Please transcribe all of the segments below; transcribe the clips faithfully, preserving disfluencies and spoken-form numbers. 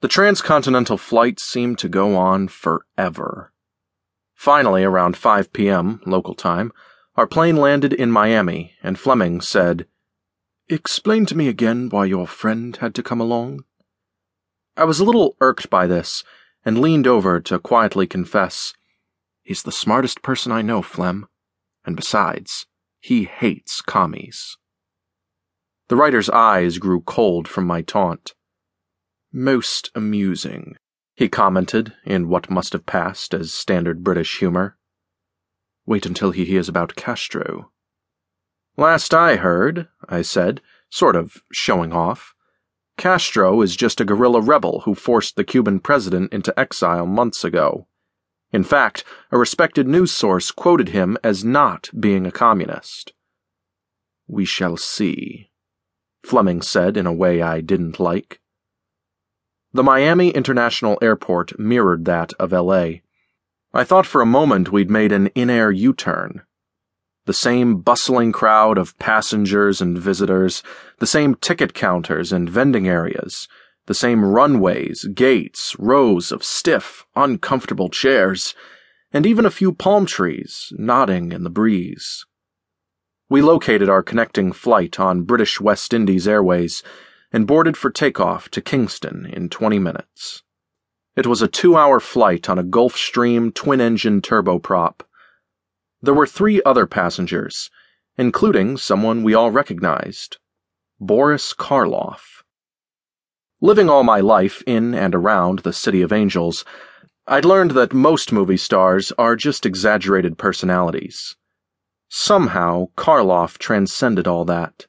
The transcontinental flight seemed to go on forever. Finally, around five p.m. local time, our plane landed in Miami, and Fleming said, "Explain to me again why your friend had to come along." I was a little irked by this, and leaned over to quietly confess, "He's the smartest person I know, Flem, and besides, he hates commies." The writer's eyes grew cold from my taunt. "Most amusing," he commented in what must have passed as standard British humor. "Wait until he hears about Castro." "Last I heard," I said, sort of showing off, "Castro is just a guerrilla rebel who forced the Cuban president into exile months ago. In fact, a respected news source quoted him as not being a communist." "We shall see," Fleming said in a way I didn't like. The Miami International Airport mirrored that of L A. I thought for a moment we'd made an in-air U-turn. The same bustling crowd of passengers and visitors, the same ticket counters and vending areas, the same runways, gates, rows of stiff, uncomfortable chairs, and even a few palm trees nodding in the breeze. We located our connecting flight on British West Indies Airways and boarded for takeoff to Kingston in twenty minutes. It was a two-hour flight on a Gulfstream twin-engine turboprop. There were three other passengers, including someone we all recognized, Boris Karloff. Living all my life in and around the City of Angels, I'd learned that most movie stars are just exaggerated personalities. Somehow, Karloff transcended all that.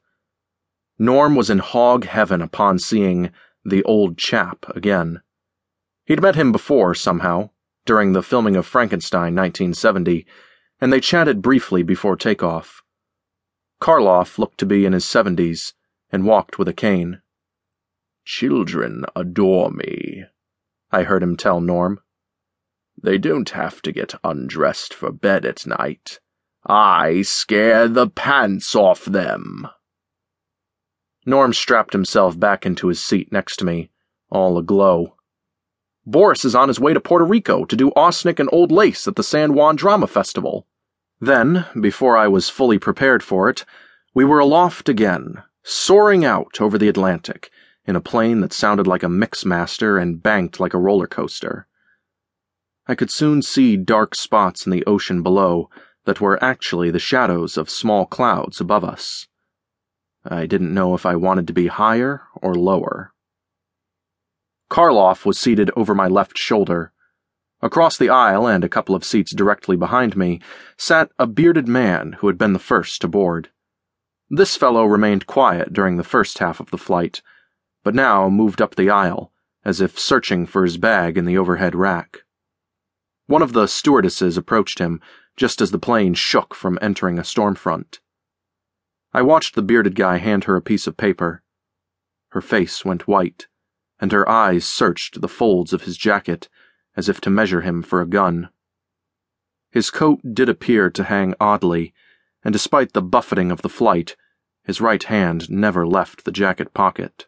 Norm was in hog heaven upon seeing the old chap again. He'd met him before, somehow, during the filming of Frankenstein nineteen seventy, and they chatted briefly before takeoff. Karloff looked to be in his seventies and walked with a cane. "Children adore me," I heard him tell Norm. "They don't have to get undressed for bed at night. I scare the pants off them." Norm strapped himself back into his seat next to me, all aglow. "Boris is on his way to Puerto Rico to do Arsenic and Old Lace at the San Juan Drama Festival." Then, before I was fully prepared for it, we were aloft again, soaring out over the Atlantic, in a plane that sounded like a Mixmaster and banked like a roller coaster. I could soon see dark spots in the ocean below that were actually the shadows of small clouds above us. I didn't know if I wanted to be higher or lower. Karloff was seated over my left shoulder. Across the aisle and a couple of seats directly behind me sat a bearded man who had been the first to board. This fellow remained quiet during the first half of the flight, but now moved up the aisle, as if searching for his bag in the overhead rack. One of the stewardesses approached him just as the plane shook from entering a storm front. I watched the bearded guy hand her a piece of paper. Her face went white, and her eyes searched the folds of his jacket as if to measure him for a gun. His coat did appear to hang oddly, and despite the buffeting of the flight, his right hand never left the jacket pocket.